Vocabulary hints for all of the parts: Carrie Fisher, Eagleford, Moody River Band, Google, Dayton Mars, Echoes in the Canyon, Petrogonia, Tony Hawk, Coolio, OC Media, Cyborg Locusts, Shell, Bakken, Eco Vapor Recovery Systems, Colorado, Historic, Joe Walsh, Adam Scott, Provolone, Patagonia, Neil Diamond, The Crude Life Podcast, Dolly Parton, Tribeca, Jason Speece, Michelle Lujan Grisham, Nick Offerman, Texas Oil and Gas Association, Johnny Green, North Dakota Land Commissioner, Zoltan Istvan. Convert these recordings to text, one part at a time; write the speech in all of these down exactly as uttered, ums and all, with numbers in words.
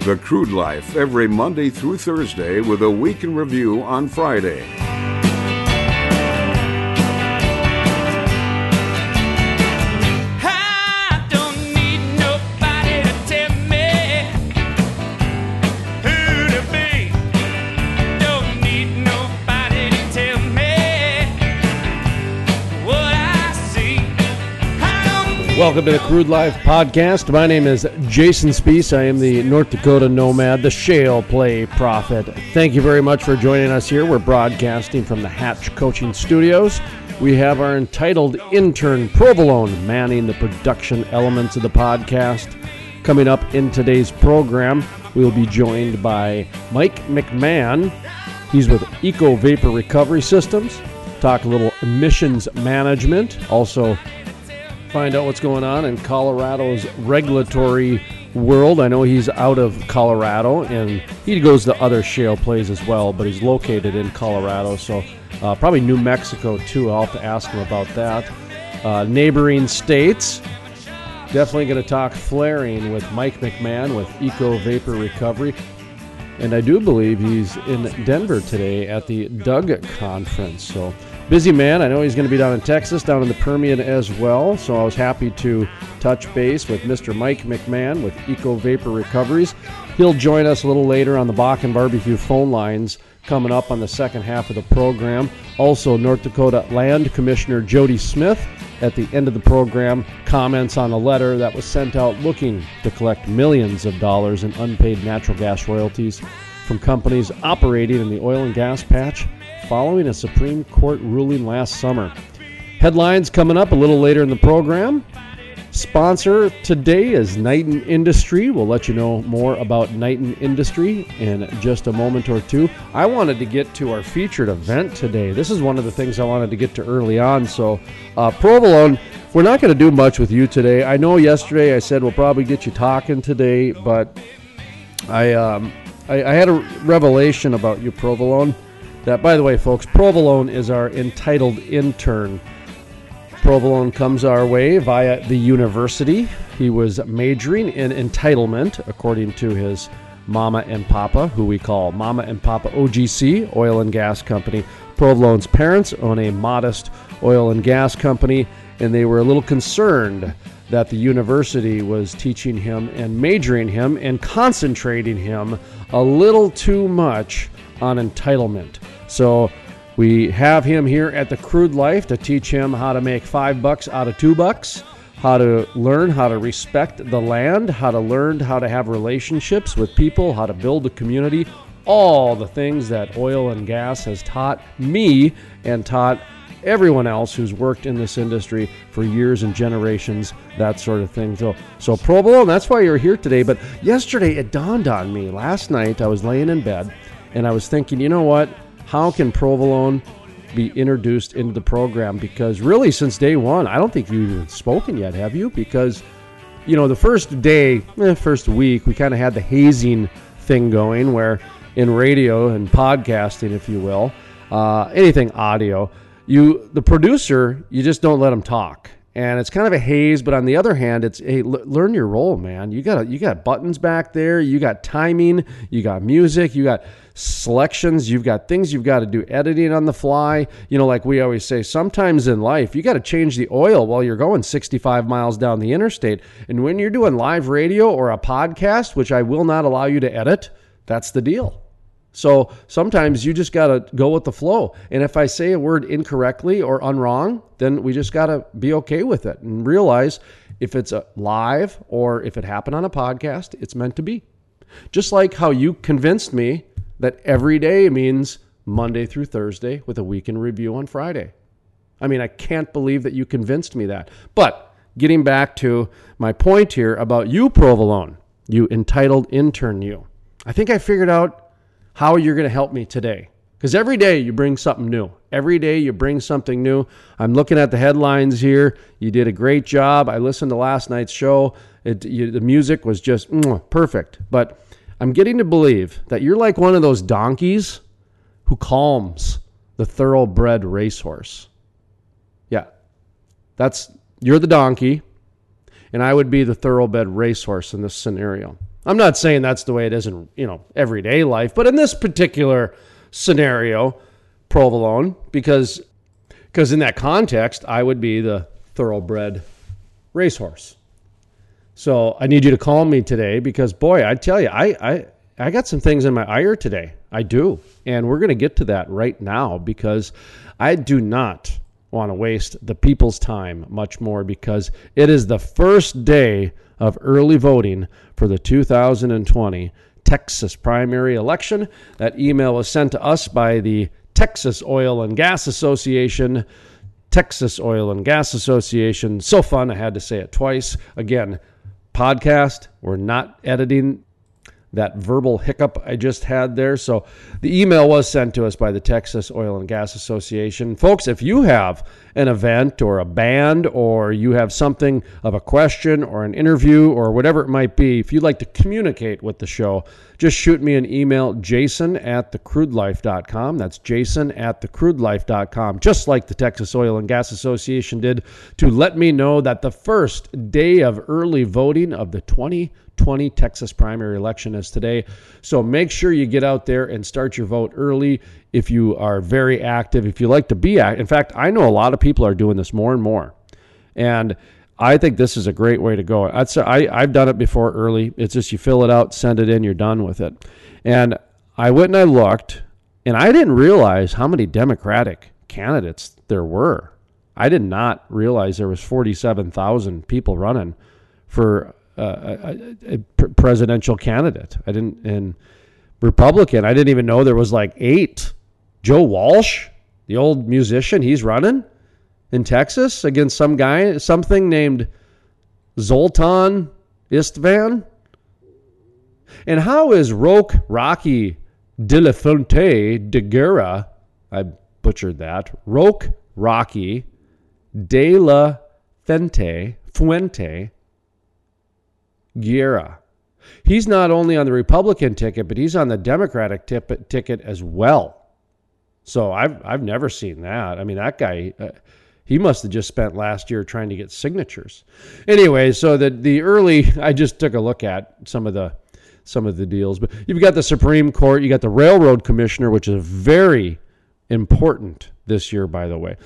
The Crude Life, every Monday through Thursday with a Week in Review on Friday. Welcome to the Crude Life Podcast. My name is Jason Speece. I am the North Dakota Nomad, the Shale Play Prophet. Thank you very much for joining us here. We're broadcasting from the Hatch Coaching Studios. We have our entitled intern, Provolone, manning the production elements of the podcast. Coming up in today's program, we will be joined by Mike McMahon. He's with Eco Vapor Recovery Systems. Talk a little emissions management. Also, find out what's going on in Colorado's regulatory world. I know he's out of Colorado, and he goes to other shale plays as well, but he's located in Colorado, so uh, probably New Mexico, too. I'll have to ask him about that. Uh, neighboring states. Definitely going to talk flaring with Mike McMahon with Eco Vapor Recovery. And I do believe he's in Denver today at the Doug Conference, so busy man. I know he's going to be down in Texas, down in the Permian as well. So I was happy to touch base with Mister Mike McMahon with Eco Vapor Recoveries. He'll join us a little later on the Bakken Barbecue phone lines coming up on the second half of the program. Also, North Dakota Land Commissioner Jody Smith at the end of the program comments on a letter that was sent out looking to collect millions of dollars in unpaid natural gas royalties from companies operating in the oil and gas patch, following a Supreme Court ruling last summer. Headlines coming up a little later in the program. Sponsor today is Knighton Industry. We'll let you know more about Knighton Industry in just a moment or two. I wanted to get to our featured event today. This is one of the things I wanted to get to early on. So, uh, Provolone, we're not going to do much with you today. I know yesterday I said we'll probably get you talking today, but I, um, I, I had a revelation about you, Provolone. That, by the way, folks, Provolone is our entitled intern. Provolone comes our way via the university. He was majoring in entitlement, according to his mama and papa, who we call Mama and Papa O G C, oil and gas company. Provolone's parents own a modest oil and gas company, and they were a little concerned that the university was teaching him and majoring him and concentrating him a little too much on entitlement. So we have him here at the Crude Life to teach him how to make five bucks out of two bucks, how to learn how to respect the land, how to learn how to have relationships with people, how to build a community, all the things that oil and gas has taught me and taught everyone else who's worked in this industry for years and generations, that sort of thing. So, so Provolone, that's why you're here today. But yesterday it dawned on me. Last night I was laying in bed, and I was thinking, you know what, how can Provolone be introduced into the program? Because really, since day one, I don't think you've even spoken yet, have you? Because, you know, the first day, eh, first week, we kind of had the hazing thing going where in radio and podcasting, if you will, uh, anything audio, you the producer, you just don't let them talk. And it's kind of a haze, but on the other hand, it's, hey, l- learn your role, man. You got you got buttons back there. You got timing. You got music. You got selections. You've got things you've got to do, editing on the fly. You know, like we always say, sometimes in life, you got to change the oil while you're going sixty-five miles down the interstate. And when you're doing live radio or a podcast, which I will not allow you to edit, that's the deal. So sometimes you just got to go with the flow. And if I say a word incorrectly or unwrong, then we just got to be okay with it and realize if it's a live or if it happened on a podcast, it's meant to be. Just like how you convinced me that every day means Monday through Thursday with a Week in Review on Friday. I mean, I can't believe that you convinced me that. But getting back to my point here about you, Provolone, you entitled intern you, I think I figured out how you're going to help me today. Because every day you bring something new. Every day you bring something new. I'm looking at the headlines here. You did a great job. I listened to last night's show. It, you, the music was just mm, perfect. But I'm getting to believe that you're like one of those donkeys who calms the thoroughbred racehorse. Yeah, that's you're the donkey, and I would be the thoroughbred racehorse in this scenario. I'm not saying that's the way it is in, you know, everyday life, but in this particular scenario, Provolone, because because in that context, I would be the thoroughbred racehorse. So I need you to call me today because, boy, I tell you, I I, I got some things in my ire today. I do. And we're going to get to that right now because I do not want to waste the people's time much more because it is the first day of early voting for the two thousand twenty Texas primary election. That email was sent to us by the Texas Oil and Gas Association. Texas Oil and Gas Association. So fun, I had to say it twice. Again, podcast, we're not editing that verbal hiccup I just had there. So the email was sent to us by the Texas Oil and Gas Association. Folks, if you have an event or a band or you have something of a question or an interview or whatever it might be, if you'd like to communicate with the show, just shoot me an email, jason at the crude life dot com. That's jason at the crude life dot com, just like the Texas Oil and Gas Association did, to let me know that the first day of early voting of the twenty twenty Texas primary election is today. So make sure you get out there and start your vote early if you are very active, if you like to be active. In fact, I know a lot of people are doing this more and more, and I think this is a great way to go. I'd say I, I've done it before early. It's just you fill it out, send it in, you're done with it. And I went and I looked, and I didn't realize how many Democratic candidates there were. I did not realize there was forty-seven thousand people running for Uh, a, a presidential candidate. I didn't, and Republican, I didn't even know there was like eight. Joe Walsh, the old musician, he's running in Texas against some guy, something named Zoltan Istvan. And how is Roque Rocky De La Fuente de Guerra, I butchered that, Roque Rocky De La Fuente, Fuente, Guerra. He's not only on the Republican ticket, but he's on the Democratic tip- ticket as well. So I've I've never seen that. I mean, that guy, uh, he must have just spent last year trying to get signatures. Anyway, so the the early, I just took a look at some of the some of the deals. But you've got the Supreme Court, you got the Railroad Commissioner, which is very important this year, by the way.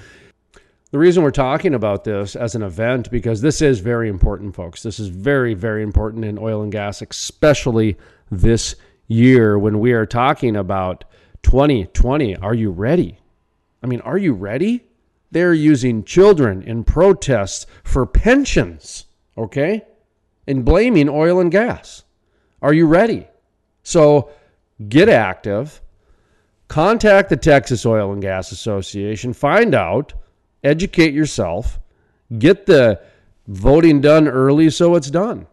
The reason we're talking about this as an event, because this is very important, folks. This is very, very important in oil and gas, especially this year when we are talking about twenty twenty. Are you ready? I mean, are you ready? They're using children in protests for pensions, okay? And blaming oil and gas. Are you ready? So get active. Contact the Texas Oil and Gas Association. Find out. Educate yourself, get the voting done early so it's done.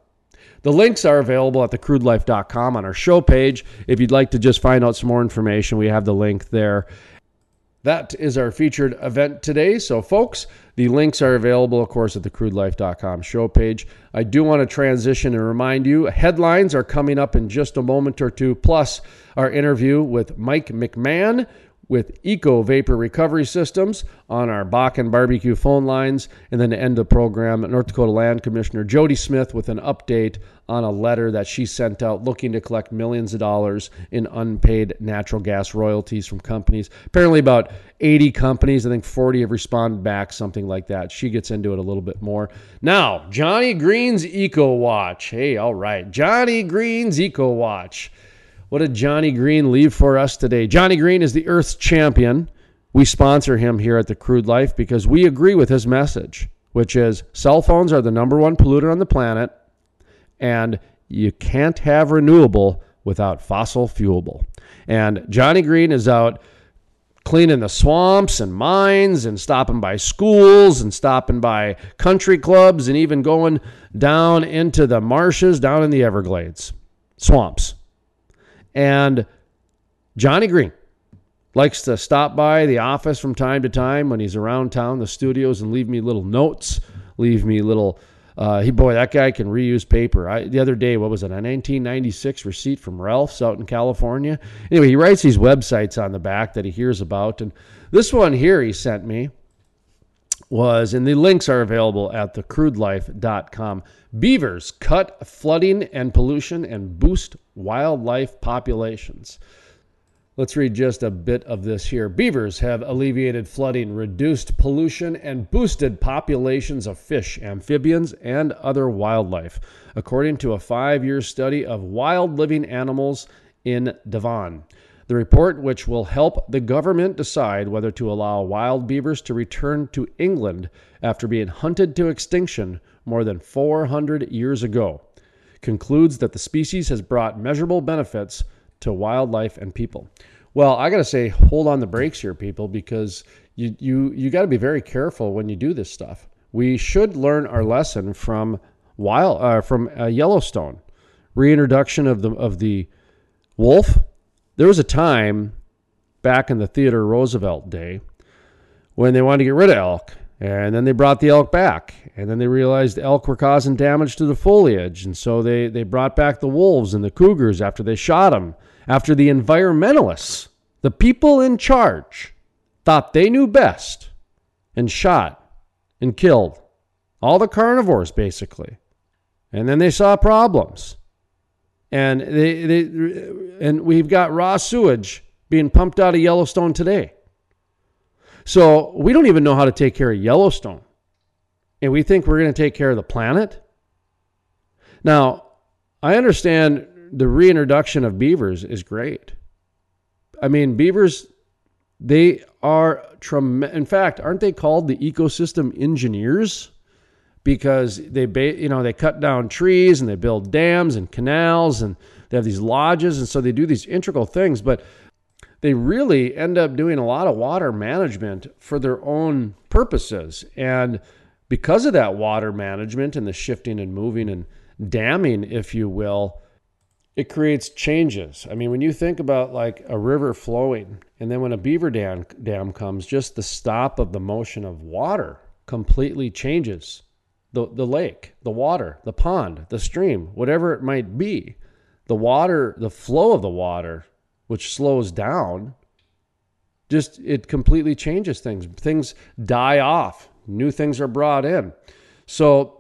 The links are available at the crude life dot com on our show page. If you'd like to just find out some more information, we have the link there. That is our featured event today. So, folks, the links are available, of course, at the crude life dot com show page. I do want to transition and remind you, headlines are coming up in just a moment or two, plus our interview with Mike McMahon with Eco Vapor Recovery Systems on our Bakken barbecue phone lines. And then to end the program, North Dakota Land Commissioner Jody Smith with an update on a letter that she sent out looking to collect millions of dollars in unpaid natural gas royalties from companies. Apparently about eighty companies, I think forty have responded back, something like that. She gets into it a little bit more. Now, Johnny Green's Eco Watch. Hey, all right. Johnny Green's Eco Watch. What did Johnny Green leave for us today? Johnny Green is the Earth's champion. We sponsor him here at The Crude Life because we agree with his message, which is cell phones are the number one polluter on the planet, and you can't have renewable without fossil fuelable. And Johnny Green is out cleaning the swamps and mines and stopping by schools and stopping by country clubs and even going down into the marshes, down in the Everglades, swamps. And Johnny Green likes to stop by the office from time to time when he's around town, the studios, and leave me little notes, leave me little, uh, he, boy, that guy can reuse paper. I, the other day, what was it, a nineteen ninety-six receipt from Ralph's out in California? Anyway, he writes these websites on the back that he hears about. And this one here he sent me was, and the links are available at the crude life dot com. Beavers cut flooding and pollution and boost wildlife populations. Let's read just a bit of this here. Beavers have alleviated flooding, reduced pollution, and boosted populations of fish, amphibians, and other wildlife, according to a five-year study of wild living animals in Devon. The report, which will help the government decide whether to allow wild beavers to return to England after being hunted to extinction more than four hundred years ago, concludes that the species has brought measurable benefits to wildlife and people. Well, I got to say, hold on the brakes here, people, because you you you got to be very careful when you do this stuff. We should learn our lesson from wild uh, from uh, Yellowstone, reintroduction of the of the wolf. There was a time back in the Theodore Roosevelt day when they wanted to get rid of elk, and then they brought the elk back, and then they realized elk were causing damage to the foliage, and so they they brought back the wolves and the cougars after they shot them. After the environmentalists, the people in charge, thought they knew best and shot and killed all the carnivores, basically. And then they saw problems. And they, they and we've got raw sewage being pumped out of Yellowstone today. So we don't even know how to take care of Yellowstone. And we think we're going to take care of the planet. Now, I understand the reintroduction of beavers is great. I mean, beavers, they are tremendous. In fact, aren't they called the ecosystem engineers? Because they, ba- you know, they cut down trees and they build dams and canals and they have these lodges. And so they do these integral things, but they really end up doing a lot of water management for their own purposes. And because of that water management and the shifting and moving and damming, if you will, it creates changes. I mean, when you think about like a river flowing, and then when a beaver dam, dam comes, just the stop of the motion of water completely changes the, the lake, the water, the pond, the stream, whatever it might be. The water, the flow of the water, which slows down, just it completely changes things. Things die off. New things are brought in. So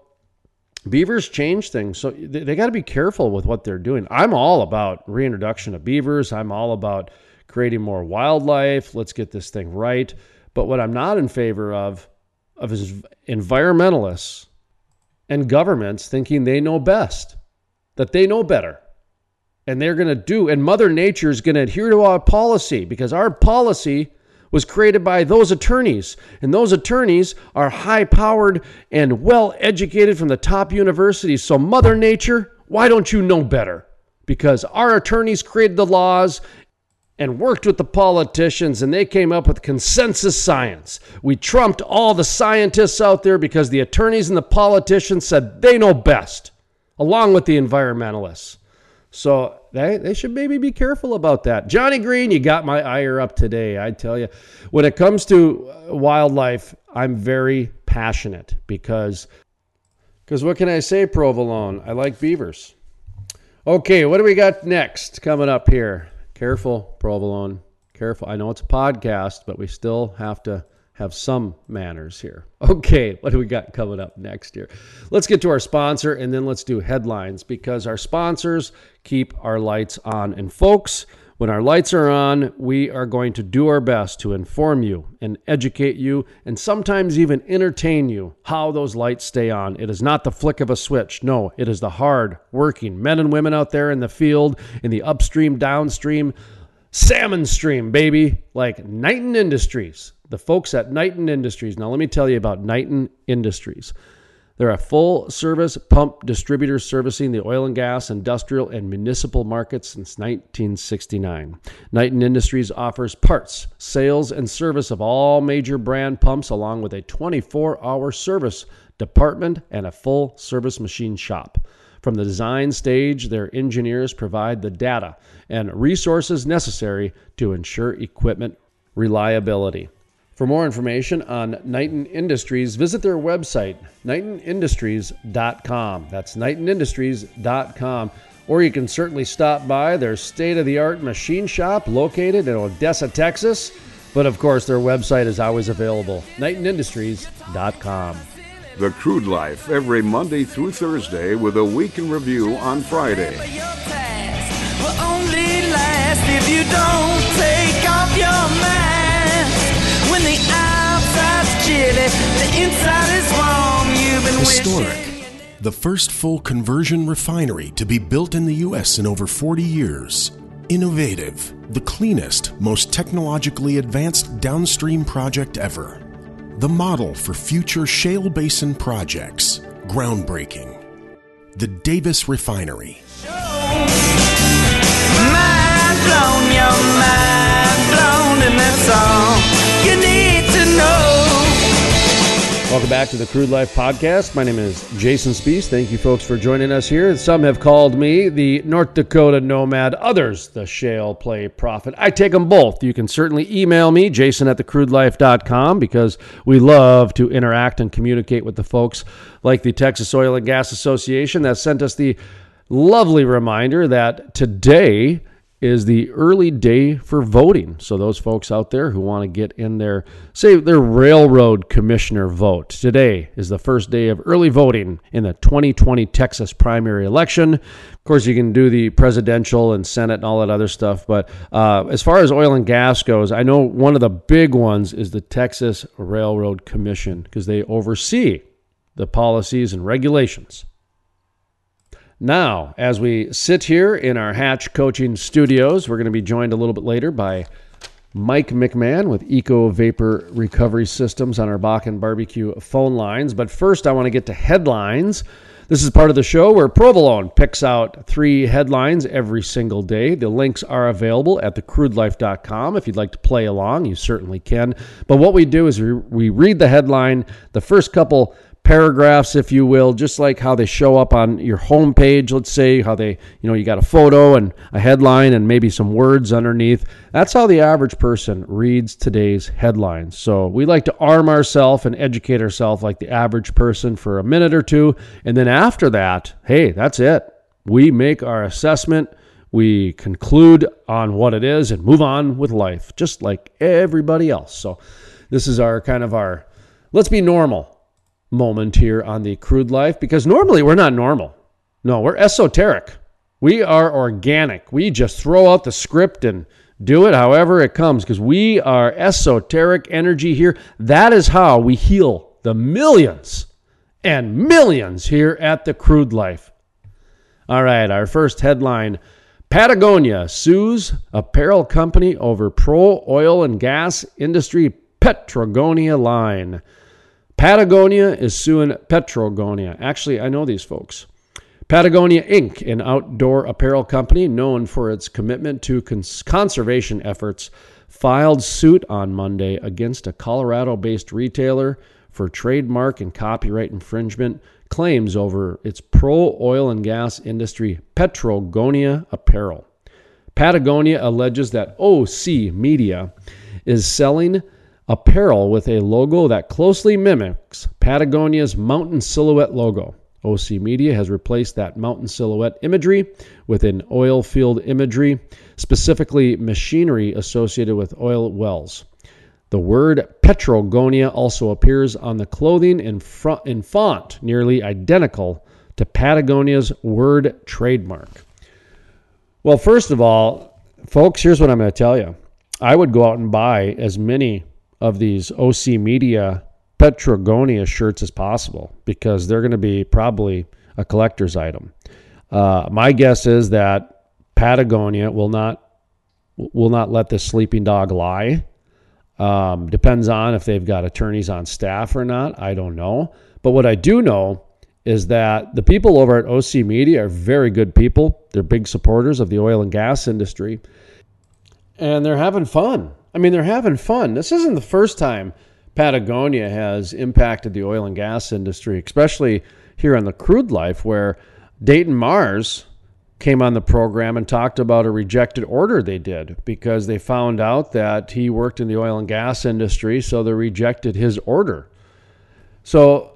beavers change things, so they, they got to be careful with what they're doing. I'm all about reintroduction of beavers. I'm all about creating more wildlife. Let's get this thing right. But what I'm not in favor of, of is environmentalists and governments thinking they know best, that they know better, and they're going to do, and Mother Nature is going to adhere to our policy because our policy was created by those attorneys. And those attorneys are high-powered and well-educated from the top universities. So Mother Nature, why don't you know better? Because our attorneys created the laws and worked with the politicians, and they came up with consensus science. We trumped all the scientists out there because the attorneys and the politicians said they know best, along with the environmentalists. So they, they should maybe be careful about that. Johnny Green, you got my ire up today, I tell you. When it comes to wildlife, I'm very passionate because, because what can I say, Provolone? I like beavers. Okay, what do we got next coming up here? Careful, Provolone. Careful. I know it's a podcast, but we still have to have some manners here. Okay, what do we got coming up next year? Let's get to our sponsor, and then let's do headlines, because our sponsors keep our lights on. And folks, when our lights are on, we are going to do our best to inform you and educate you and sometimes even entertain you how those lights stay on. It is not the flick of a switch. No, it is the hard working men and women out there in the field, in the upstream, downstream, salmon stream, baby, like Knighton Industries. The folks at Knighton Industries. Now, let me tell you about Knighton Industries. They're a full-service pump distributor servicing the oil and gas, industrial, and municipal markets since nineteen sixty-nine. Knighton Industries offers parts, sales, and service of all major brand pumps, along with a twenty-four hour service department and a full-service machine shop. From the design stage, their engineers provide the data and resources necessary to ensure equipment reliability. For more information on Knighton Industries, visit their website, knighton industries dot com. That's knighton industries dot com. Or you can certainly stop by their state-of-the-art machine shop located in Odessa, Texas. But of course, their website is always available, Knighton Industries dot com. The Crude Life, every Monday through Thursday, with a week in review on Friday. Historic, the first full conversion refinery to be built in the U S in over forty years. Innovative, the cleanest, most technologically advanced downstream project ever. The model for future shale basin projects. Groundbreaking. The Davis Refinery. Mind blown, your mind blown, and that's all you need to know. Welcome back to the Crude Life Podcast. My name is Jason Speece. Thank you, folks, for joining us here. Some have called me the North Dakota Nomad, others the Shale Play Prophet. I take them both. You can certainly email me, Jason at the crude life dot com, because we love to interact and communicate with the folks like the Texas Oil and Gas Association that sent us the lovely reminder that today is the early day for voting. So those folks out there who want to get in their, say, their railroad commissioner vote, today is the first day of early voting in the twenty twenty Texas primary election. Of course, you can do the presidential and Senate and all that other stuff. But uh, as far as oil and gas goes, I know one of the big ones is the Texas Railroad Commission, because they oversee the policies and regulations. Now, as we sit here in our Hatch Coaching studios, we're going to be joined a little bit later by Mike McMahon with Eco Vapor Recovery Systems on our Bakken Barbecue phone lines. But first, I want to get to headlines. This is part of the show where Provolone picks out three headlines every single day. The links are available at the crude life dot com. If you'd like to play along, you certainly can. But what we do is we, we read the headline, the first couple paragraphs, if you will, just like how they show up on your homepage. Let's say how they, you know, you got a photo and a headline and maybe some words underneath. That's how the average person reads today's headlines. So we like to arm ourselves and educate ourselves like the average person for a minute or two. And then after that, hey, that's it. We make our assessment. We conclude on what it is and move on with life, just like everybody else. So this is our kind of our, let's be normal moment here on the Crude Life, because normally we're not normal. No, we're esoteric. We are organic. We just throw out the script and do it however it comes, because we are esoteric energy here. That is how we heal the millions and millions here at the Crude Life. All right, our first headline: Patagonia sues apparel company over pro oil and gas industry Petrogonia line. Patagonia is suing Petrogonia. Actually, I know these folks. Patagonia Incorporated, an outdoor apparel company known for its commitment to cons- conservation efforts, filed suit on Monday against a Colorado-based retailer for trademark and copyright infringement claims over its pro-oil and gas industry Petrogonia apparel. Patagonia alleges that O C Media is selling apparel with a logo that closely mimics Patagonia's mountain silhouette logo. O C Media has replaced that mountain silhouette imagery with an oil field imagery, specifically machinery associated with oil wells. The word Petrogonia also appears on the clothing in, front, in font nearly identical to Patagonia's word trademark. Well, first of all, folks, here's what I'm going to tell you. I would go out and buy as many of these O C Media Petrogonia shirts as possible, because they're going to be probably a collector's item. Uh, my guess is that Patagonia will not will not let this sleeping dog lie. Um, depends on if they've got attorneys on staff or not. I don't know. But what I do know is that the people over at O C Media are very good people. They're big supporters of the oil and gas industry, and they're having fun. I mean, they're having fun. This isn't the first time Patagonia has impacted the oil and gas industry, especially here on the Crude Life, where Dayton Mars came on the program and talked about a rejected order they did because they found out that he worked in the oil and gas industry, so they rejected his order. So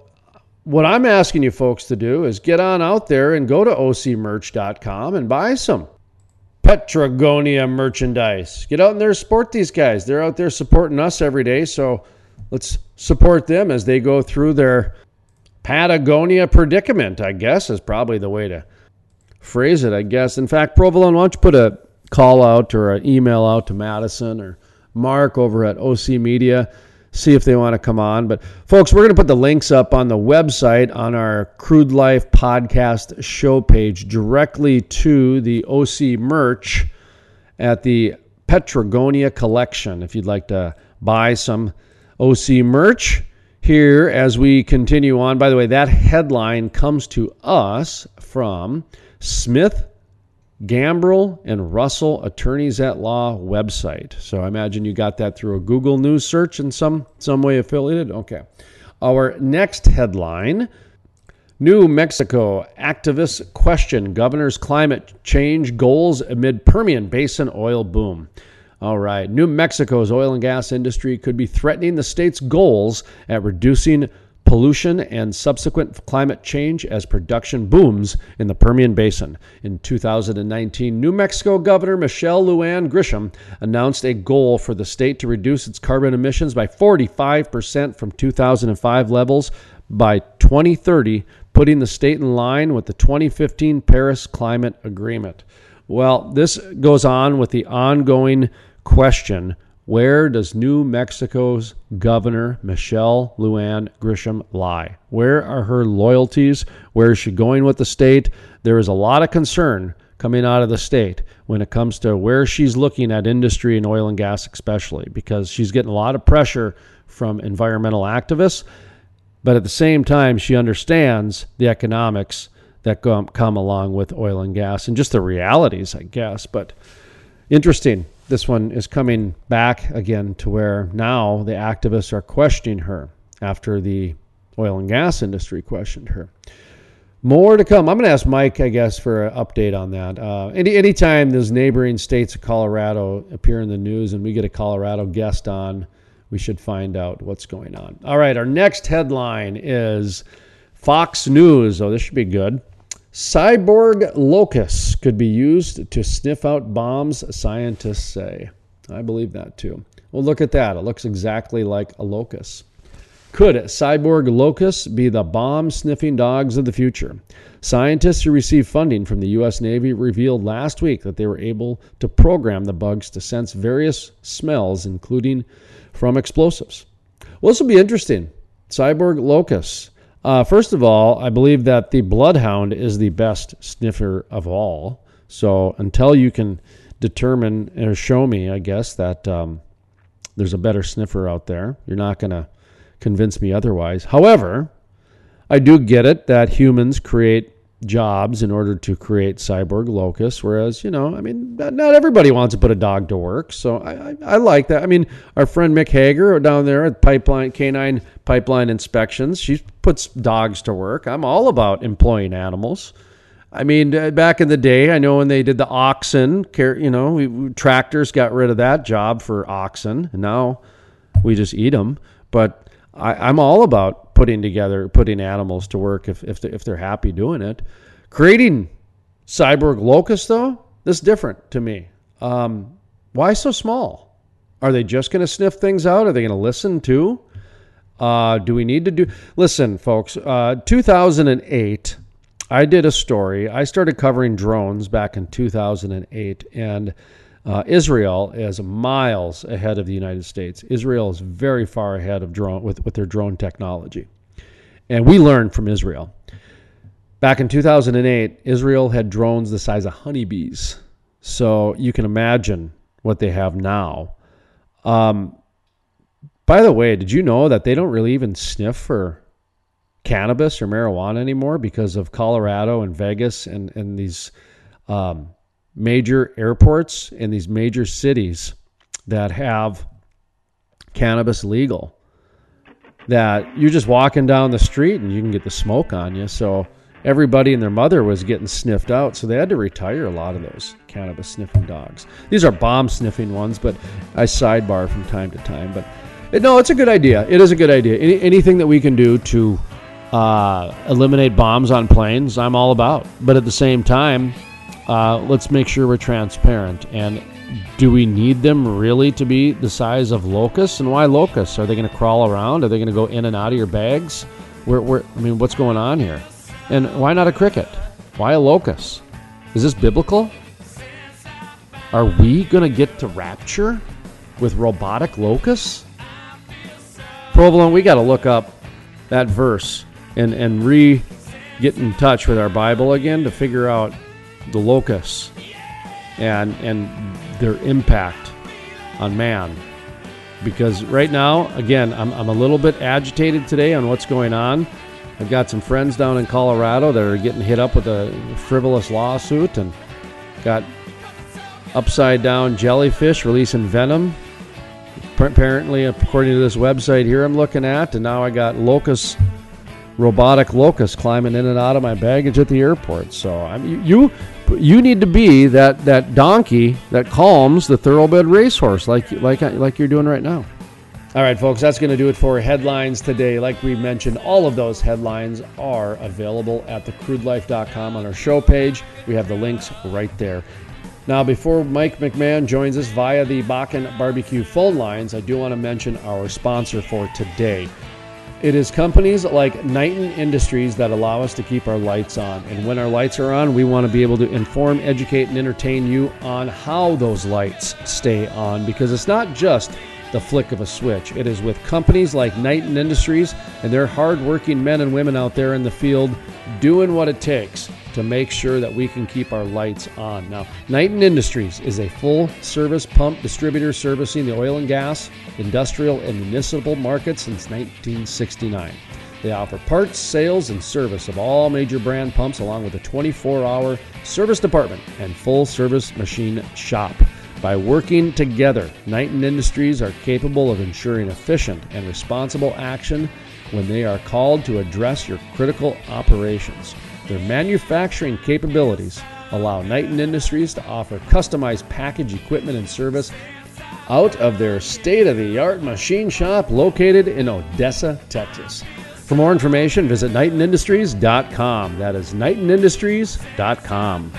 what I'm asking you folks to do is get on out there and go to O C merch dot com and buy some Petrogonia merchandise. Get out in there, support these guys. They're out there supporting us every day, so let's support them as they go through their Patagonia predicament, I guess, is probably the way to phrase it, I guess. In fact, Provolone, why don't you put a call out or an email out to Madison or Mark over at O C Media, see if they want to come on. But, folks, we're going to put the links up on the website on our Crude Life podcast show page directly to the O C merch at the Petrogonia collection if you'd like to buy some O C merch. Here, as we continue on, by the way, that headline comes to us from Smith, Gambrell, and Russell Attorneys at Law website. So I imagine you got that through a Google News search in some, some way affiliated. Okay. Our next headline, New Mexico activists question governor's climate change goals amid Permian Basin oil boom. All right. New Mexico's oil and gas industry could be threatening the state's goals at reducing pollution and subsequent climate change as production booms in the Permian Basin. In two thousand nineteen, New Mexico Governor Michelle Lujan Grisham announced a goal for the state to reduce its carbon emissions by forty-five percent from two thousand five levels by twenty thirty, putting the state in line with the twenty fifteen Paris Climate Agreement. Well, this goes on with the ongoing question, where does New Mexico's Governor Michelle Lujan Grisham lie? Where are her loyalties? Where is she going with the state? There is a lot of concern coming out of the state when it comes to where she's looking at industry and oil and gas especially, because she's getting a lot of pressure from environmental activists. But at the same time, she understands the economics that come along with oil and gas and just the realities, I guess. But interesting, this one is coming back again to where now the activists are questioning her after the oil and gas industry questioned her. More to come. I'm going to ask Mike, I guess, for an update on that. Uh, any anytime those neighboring states of Colorado appear in the news and we get a Colorado guest on, we should find out what's going on. All right, our next headline is Fox News. Oh, this should be good. Cyborg locusts could be used to sniff out bombs, scientists say. I believe that too. Well, look at that. It looks exactly like a locust. Could cyborg locusts be the bomb-sniffing dogs of the future? Scientists who received funding from the U S Navy revealed last week that they were able to program the bugs to sense various smells, including from explosives. Well, this will be interesting. Cyborg locusts. Uh, first of all, I believe that the bloodhound is the best sniffer of all. So until you can determine or show me, I guess, that um, there's a better sniffer out there, you're not going to convince me otherwise. However, I do get it that humans create jobs in order to create cyborg locusts, whereas, you know, I mean, not, not everybody wants to put a dog to work, so I, I, I like that. I mean, our friend Mick Hager down there at Pipeline Canine Pipeline Inspections, she puts dogs to work. I'm all about employing animals. I mean, back in the day, I know when they did the oxen, you know, we, tractors got rid of that job for oxen, and now we just eat them, but I, I'm all about putting together, putting animals to work if if, they, if they're happy doing it. Creating cyborg locusts, though, that's different to me. Um, why so small? Are they just going to sniff things out? Are they going to listen too? Uh, do we need to do... Listen, folks, uh, two thousand eight, I did a story. I started covering drones back in two thousand eight, and Uh, Israel is miles ahead of the United States. Israel is very far ahead of drone with, with their drone technology. And we learned from Israel. Back in two thousand eight, Israel had drones the size of honeybees. So you can imagine what they have now. Um, by the way, did you know that they don't really even sniff for cannabis or marijuana anymore because of Colorado and Vegas and, and these... Um, major airports and these major cities that have cannabis legal, that you're just walking down the street and you can get the smoke on you. So everybody and their mother was getting sniffed out. So they had to retire a lot of those cannabis sniffing dogs. These are bomb sniffing ones, but I sidebar from time to time. But it, no, it's a good idea. It is a good idea. Any, anything that we can do to uh, eliminate bombs on planes, I'm all about. But at the same time, uh, let's make sure we're transparent. And do we need them really to be the size of locusts? And why locusts? Are they going to crawl around? Are they going to go in and out of your bags? Where, where, I mean, what's going on here? And why not a cricket? Why a locust? Is this biblical? Are we going to get to rapture with robotic locusts? Provolone, we got to look up that verse and, and re-get in touch with our Bible again to figure out the locusts and and their impact on man. Because right now, again, I'm, I'm a little bit agitated today on what's going on. I've got some friends down in Colorado that are getting hit up with a frivolous lawsuit, and got upside-down jellyfish releasing venom. Apparently, according to this website here I'm looking at, and now I got locusts, robotic locusts climbing in and out of my baggage at the airport. So I mean, you you need to be that, that donkey that calms the thoroughbred racehorse, like like like you're doing right now. All right, folks, that's going to do it for headlines today. Like we mentioned, all of those headlines are available at the crude life dot com on our show page. We have the links right there. Now, before Mike McMahon joins us via the Bakken Barbecue phone lines, I do want to mention our sponsor for today. It is companies like Knighton Industries that allow us to keep our lights on. And when our lights are on, we want to be able to inform, educate, and entertain you on how those lights stay on, because it's not just the flick of a switch. It is with companies like Knighton Industries and their hardworking men and women out there in the field doing what it takes to make sure that we can keep our lights on. Now, Knighton Industries is a full-service pump distributor servicing the oil and gas, industrial, and municipal markets since nineteen sixty-nine. They offer parts, sales, and service of all major brand pumps, along with a twenty-four hour service department and full-service machine shop. By working together, Knighton Industries are capable of ensuring efficient and responsible action when they are called to address your critical operations. Their manufacturing capabilities allow Knighton Industries to offer customized package equipment and service out of their state-of-the-art machine shop located in Odessa, Texas. For more information, visit knighton industries dot com. That is knighton industries dot com.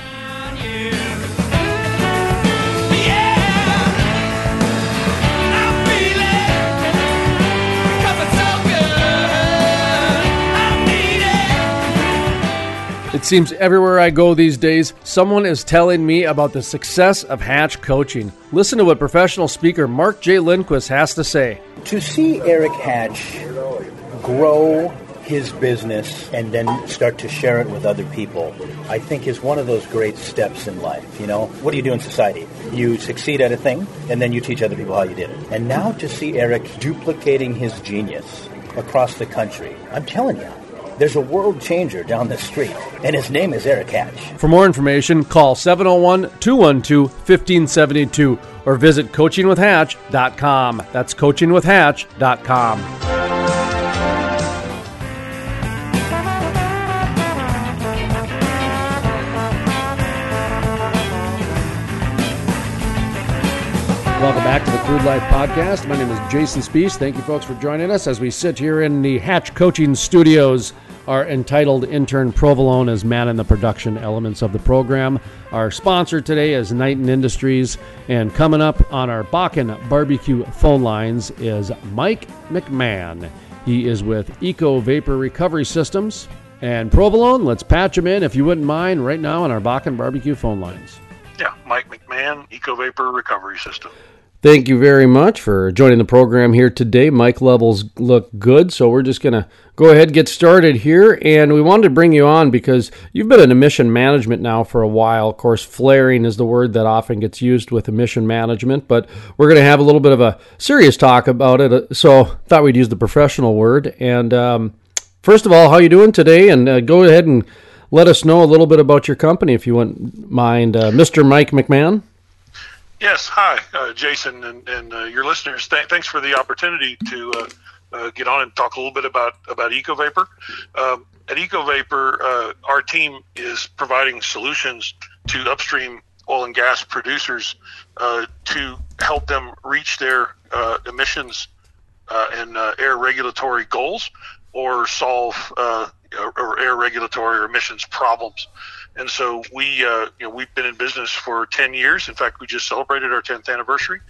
It seems everywhere I go these days, someone is telling me about the success of Hatch Coaching. Listen to what professional speaker Mark J. Lindquist has to say. To see Eric Hatch grow his business and then start to share it with other people, I think is one of those great steps in life. You know, what do you do in society? You succeed at a thing, and then you teach other people how you did it. And now to see Eric duplicating his genius across the country, I'm telling you, there's a world changer down the street, and his name is Eric Hatch. For more information, call seven oh one, two one two, one five seven two or visit coaching with hatch dot com. That's coaching with hatch dot com. Welcome back to the Crude Life Podcast. My name is Jason Speece. Thank you, folks, for joining us as we sit here in the Hatch Coaching Studios. Our entitled intern Provolone is manning the production elements of the program. Our sponsor today is Knighton Industries. And coming up on our Bakken Barbecue phone lines is Mike McMahon. He is with Eco Vapor Recovery Systems. And Provolone, let's patch him in, if you wouldn't mind, right now on our Bakken Barbecue phone lines. Yeah, Mike McMahon, Eco Vapor Recovery Systems. Thank you very much for joining the program here today. Mike, levels look good, so we're just going to go ahead and get started here. And we wanted to bring you on because you've been in emission management now for a while. Of course, flaring is the word that often gets used with emission management, but we're going to have a little bit of a serious talk about it. So thought we'd use the professional word. And um, first of all, how are you doing today? And uh, go ahead and let us know a little bit about your company, if you wouldn't mind, uh, Mister Mike McMahon. Yes, hi, uh, Jason, and, and uh, your listeners. Th- thanks for the opportunity to uh, uh, get on and talk a little bit about, about EcoVapor. Um, at EcoVapor, uh, our team is providing solutions to upstream oil and gas producers uh, to help them reach their uh, emissions uh, and uh, air regulatory goals, or solve uh, or air regulatory or emissions problems. And so we, uh, you know, we've been in business for ten years. In fact, we just celebrated our tenth anniversary.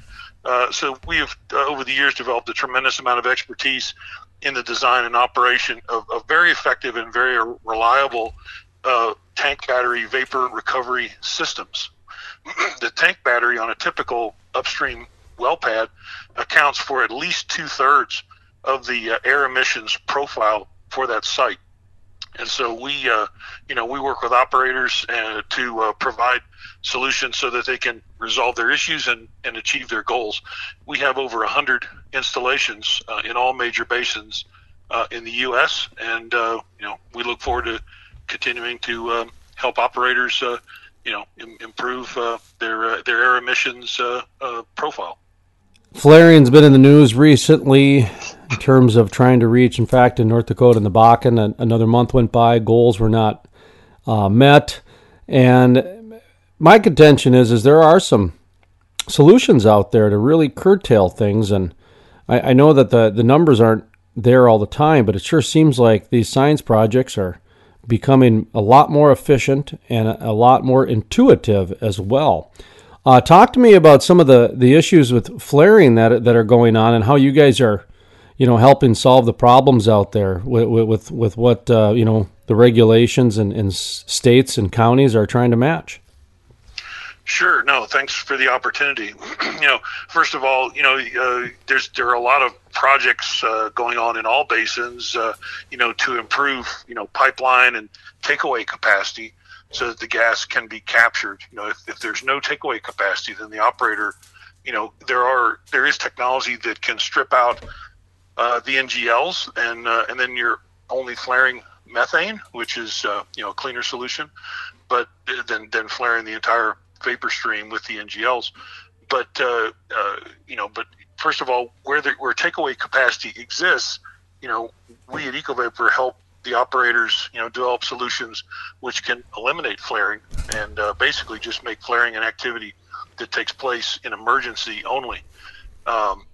Uh, so we have, uh, over the years, developed a tremendous amount of expertise in the design and operation of, of very effective and very reliable uh, tank battery vapor recovery systems. The tank battery on a typical upstream well pad accounts for at least two-thirds of the uh, air emissions profile for that site. And so we, uh, you know, we work with operators uh, to uh, provide solutions so that they can resolve their issues and, and achieve their goals. We have over one hundred installations uh, in all major basins uh, in the U S And, uh, you know, we look forward to continuing to um, help operators, uh, you know, im- improve uh, their, uh, their air emissions uh, uh, profile. Flaring's been in the news recently in terms of trying to reach, in fact, in North Dakota and the Bakken, another month went by, goals were not uh, met. And my contention is, is there are some solutions out there to really curtail things. And I, I know that the, the numbers aren't there all the time, but it sure seems like these science projects are becoming a lot more efficient and a, a lot more intuitive as well. Uh, talk to me about some of the, the issues with flaring that that are going on, and how you guys are, you know, helping solve the problems out there with with with what uh, you know, the regulations and, and states and counties are trying to match. Sure. No, thanks for the opportunity. You know, first of all, you know, uh, there's there are a lot of projects uh, going on in all basins, uh, you know, to improve, you know, pipeline and takeaway capacity, so that the gas can be captured. You know, if, if there's no takeaway capacity, then the operator, you know, there are there is technology that can strip out uh, the N G Ls, and uh, and then you're only flaring methane, which is uh, you know, a cleaner solution, but then then flaring the entire vapor stream with the N G Ls. But uh, uh, you know, but first of all, where the, where takeaway capacity exists, you know, we at Eco Vapor help the operators, you know, develop solutions which can eliminate flaring and uh, basically just make flaring an activity that takes place in emergency only. Um,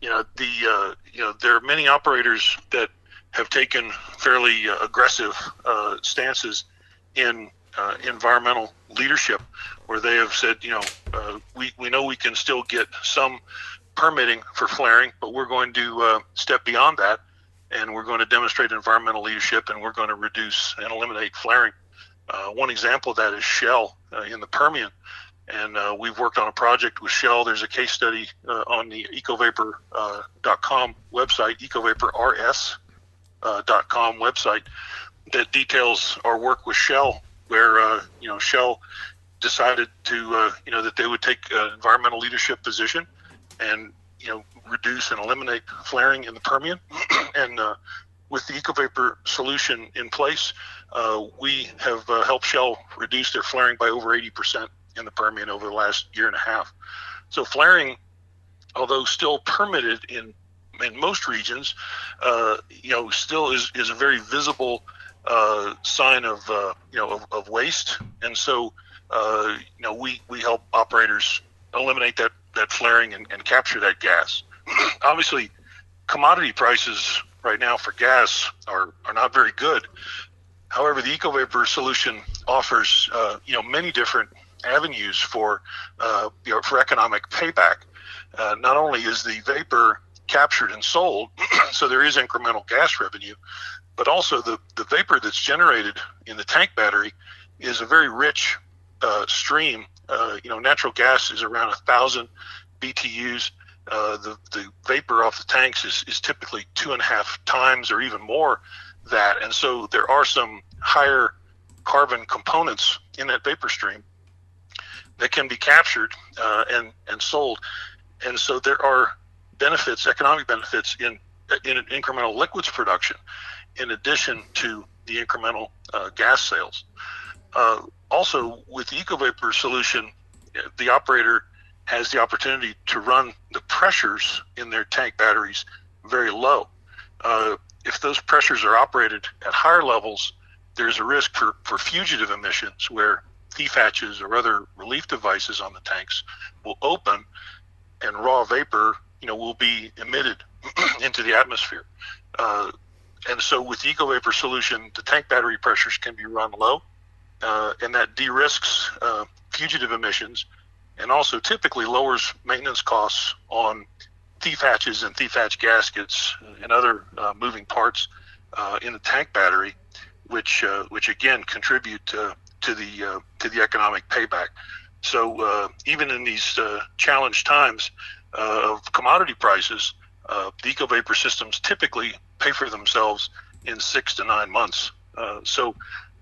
you know, the uh, you know, there are many operators that have taken fairly uh, aggressive uh, stances in uh, environmental leadership, where they have said, you know, uh, we we know we can still get some permitting for flaring, but we're going to uh, step beyond that. And we're going to demonstrate environmental leadership, and we're going to reduce and eliminate flaring. Uh, one example of that is Shell uh, in the Permian. And uh, we've worked on a project with Shell. There's a case study uh, on the eco vapor dot com uh, website, eco vapor r s dot com uh, website, that details our work with Shell, where, uh, you know, Shell decided to, uh, you know, that they would take an environmental leadership position and, you know, reduce and eliminate flaring in the Permian. And uh, with the EcoVapor solution in place, uh, we have uh, helped Shell reduce their flaring by over eighty percent in the Permian over the last year and a half. So flaring, although still permitted in in most regions, uh, you know, still is, is a very visible uh, sign of, uh, you know, of, of waste. And so, uh, you know, we, we help operators eliminate that that flaring and, and capture that gas. Obviously, commodity prices right now for gas are, are not very good. However, the EcoVapor solution offers uh, you know, many different avenues for uh, you know, for economic payback. Uh, not only is the vapor captured and sold, so there is incremental gas revenue, but also the, the vapor that's generated in the tank battery is a very rich uh, stream. Uh, you know, natural gas is around a thousand B T Us. Uh, the the vapor off the tanks is, is typically two and a half times or even more that, and so there are some higher carbon components in that vapor stream that can be captured uh, and and sold, and so there are benefits, economic benefits in in incremental liquids production, in addition to the incremental uh, gas sales. Uh, also, with the EcoVapor solution, the operator has the opportunity to run the pressures in their tank batteries very low. Uh, if those pressures are operated at higher levels, there's a risk for, for fugitive emissions, where thief hatches or other relief devices on the tanks will open and raw vapor, you know, will be emitted into the atmosphere. Uh, and so with the EcoVapor solution, the tank battery pressures can be run low. uh, and that de-risks uh, fugitive emissions, and also typically lowers maintenance costs on thief hatches and thief hatch gaskets and other uh, moving parts uh, in the tank battery, which uh, which again contribute to, to the uh, to the economic payback. So uh, even in these uh, challenged times uh, of commodity prices, uh, the Eco Vapor systems typically pay for themselves in six to nine months. Uh, so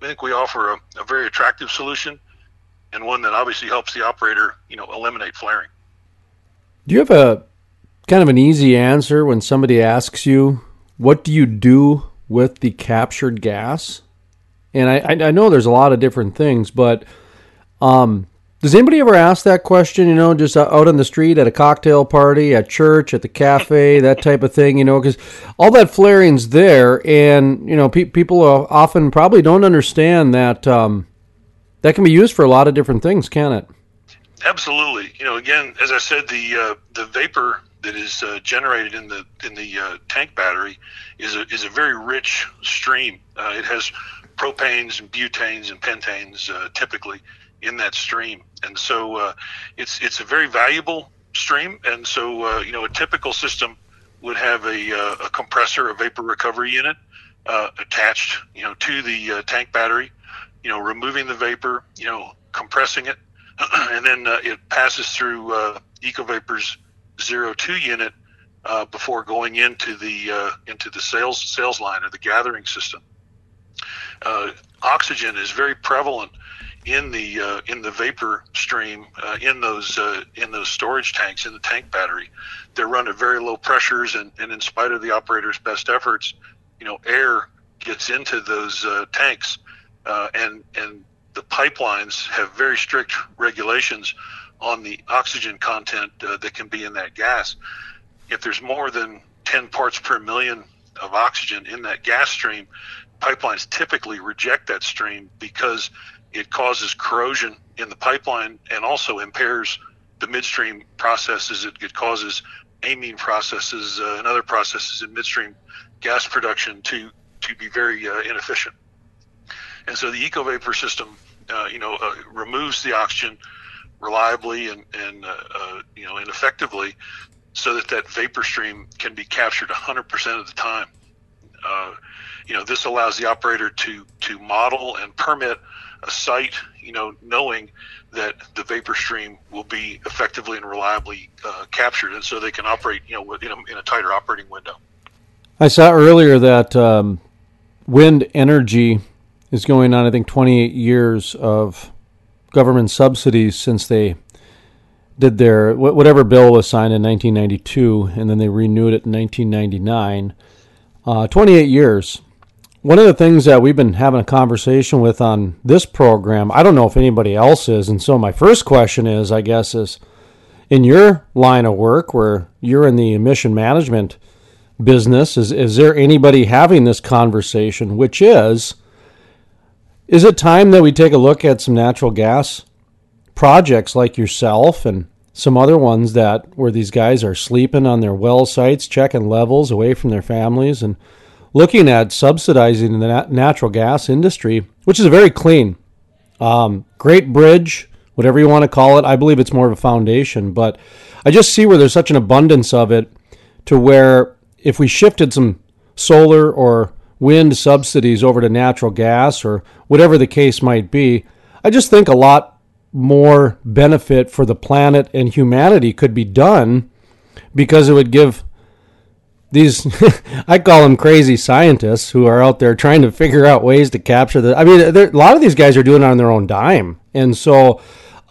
I think we offer a, a very attractive solution, and one that obviously helps the operator, you know, eliminate flaring. Do you have a kind of an easy answer when somebody asks you, what do you do with the captured gas? And I, I know there's a lot of different things, but um, does anybody ever ask that question, you know, just out on the street, at a cocktail party, at church, at the cafe, that type of thing, you know, because all that flaring's there, and, you know, pe- people often probably don't understand that um, that can be used for a lot of different things, can it? Absolutely. You know, again, as I said, the uh, the vapor that is uh, generated in the in the uh, tank battery is a, is a very rich stream. Uh, it has propanes and butanes and pentanes uh, typically in that stream, and so uh, it's it's a very valuable stream. And so uh, you know, a typical system would have a, uh, a compressor, a vapor recovery unit uh, attached, you know, to the uh, tank battery, you know, removing the vapor, you know, compressing it, and then uh, it passes through uh, EcoVapor's zero two unit uh, before going into the uh, into the sales sales line or the gathering system. Uh, oxygen is very prevalent in the uh, in the vapor stream uh, in those uh, in those storage tanks in the tank battery. They're run at very low pressures, and, and in spite of the operator's best efforts, you know, air gets into those uh, tanks, uh, and and the pipelines have very strict regulations on the oxygen content uh, that can be in that gas. If there's more than ten parts per million of oxygen in that gas stream, pipelines typically reject that stream because it causes corrosion in the pipeline and also impairs the midstream processes. It, it causes amine processes uh, and other processes in midstream gas production to, to be very uh, inefficient. And so the Eco Vapor system, uh, you know, uh, removes the oxygen reliably and, and uh, uh, you know, and effectively, so that that vapor stream can be captured one hundred percent of the time. Uh, you know, this allows the operator to to model and permit a site, you know, knowing that the vapor stream will be effectively and reliably uh, captured, and so they can operate, you know, within a, in a tighter operating window. I saw earlier that um, wind energy is going on, I think, twenty-eight years of government subsidies since they did their whatever bill was signed in nineteen ninety-two, and then they renewed it in nineteen ninety-nine. Uh, twenty-eight years. One of the things that we've been having a conversation with on this program, I don't know if anybody else is, and so my first question is, I guess, is in your line of work where you're in the emission management business, is, is there anybody having this conversation, which is, is it time that we take a look at some natural gas projects like yourself and some other ones that where these guys are sleeping on their well sites, checking levels away from their families, and looking at subsidizing the nat- natural gas industry, which is a very clean, um, great bridge, whatever you want to call it. I believe it's more of a foundation, but I just see where there's such an abundance of it to where if we shifted some solar or wind subsidies over to natural gas or whatever the case might be, I just think a lot more benefit for the planet and humanity could be done, because it would give these, I call them crazy scientists who are out there trying to figure out ways to capture the, I mean, there, a lot of these guys are doing it on their own dime. And so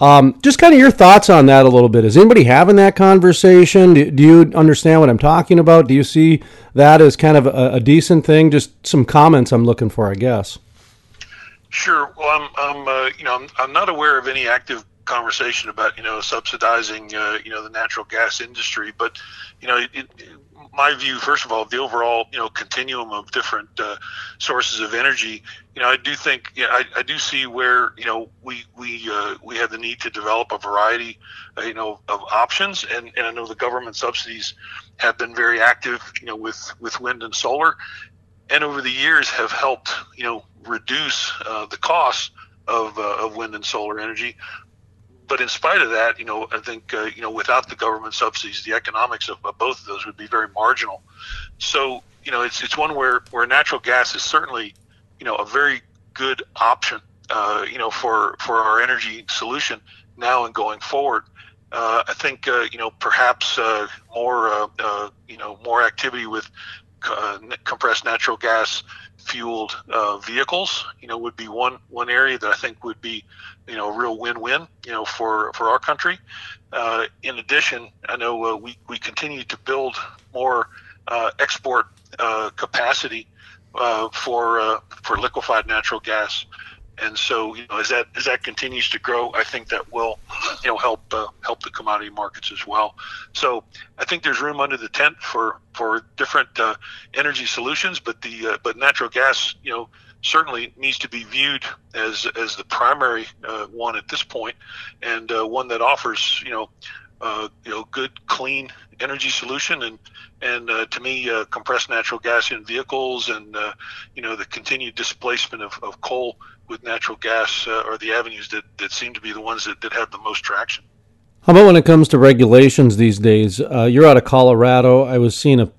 um, just kind of your thoughts on that a little bit. Is anybody having that conversation? Do, do you understand what I'm talking about? Do you see that as kind of a, a decent thing? Just some comments I'm looking for, I guess. Sure. Well, I'm, I'm uh, you know, I'm, I'm not aware of any active conversation about, you know, subsidizing, uh, you know, the natural gas industry. But, you know, it, it, my view, first of all, the overall, you know, continuum of different uh, sources of energy. You know, I do think, you know, I, I do see where, you know, we we uh, we have the need to develop a variety, uh, you know, of options. And, and I know the government subsidies have been very active, you know, with, with wind and solar, and over the years have helped, you know, reduce uh, the cost of uh, of wind and solar energy. But in spite of that, you know, I think, uh, you know, without the government subsidies, the economics of, of both of those would be very marginal. So, you know, it's it's one where, where natural gas is certainly, you know, a very good option, uh, you know, for, for our energy solution now and going forward. Uh, I think, uh, you know, perhaps uh, more, uh, uh, you know, more activity with uh, compressed natural gas fueled uh, vehicles, you know, would be one one area that I think would be, you know, a real win-win, you know, for, for our country. Uh, in addition, I know uh, we, we continue to build more uh, export uh, capacity uh, for uh, for liquefied natural gas. And so, you know, as that as that continues to grow, I think that will, you know, help uh, help the commodity markets as well. So I think there's room under the tent for for different uh, energy solutions, but the uh, but natural gas, you know, certainly needs to be viewed as as the primary uh, one at this point, and uh, one that offers, you know, uh, you know, good clean energy solution, and and uh, to me, uh, compressed natural gas in vehicles, and uh, you know, the continued displacement of, of coal with natural gas uh, are the avenues that, that seem to be the ones that, that have the most traction. How about when it comes to regulations these days? Uh, you're out of Colorado. I was seeing an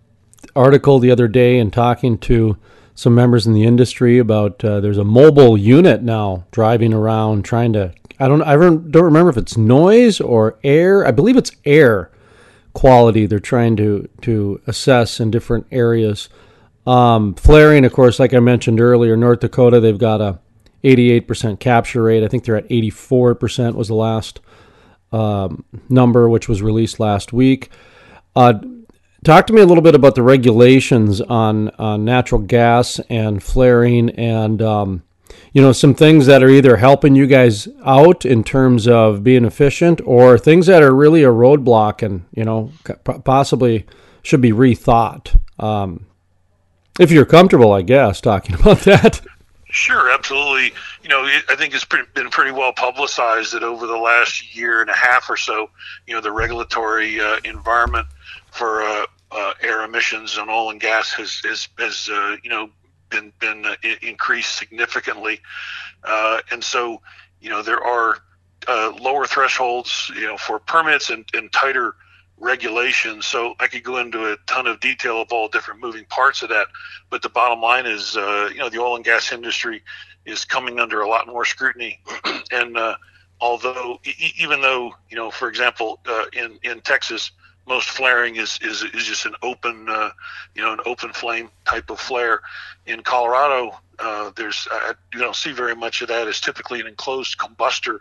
article the other day and talking to some members in the industry about uh, there's a mobile unit now driving around trying to, I don't I don't remember if it's noise or air. I believe it's air quality they're trying to, to assess in different areas. Um, flaring, of course, like I mentioned earlier, North Dakota, they've got a eighty-eight percent capture rate. I think they're at eighty-four percent was the last um, number, which was released last week. Uh, talk to me a little bit about the regulations on, on natural gas and flaring, and um, you know, some things that are either helping you guys out in terms of being efficient, or things that are really a roadblock and, you know, possibly should be rethought. Um, if you're comfortable, I guess, talking about that. Sure, absolutely. You know, it, I think it's pretty, been pretty well publicized that over the last year and a half or so, you know, the regulatory uh, environment for uh, uh, air emissions and oil and gas has, has, has uh, you know, been been uh, increased significantly. Uh, and so, you know, there are uh, lower thresholds, you know, for permits and, and tighter regulations. So I could go into a ton of detail of all different moving parts of that, but the bottom line is, uh, you know, the oil and gas industry is coming under a lot more scrutiny. And uh, although, e- even though, you know, for example, uh, in in Texas, most flaring is is is just an open, uh, you know, an open flame type of flare. In Colorado, uh, there's I, you don't see very much of that. It's typically an enclosed combustor,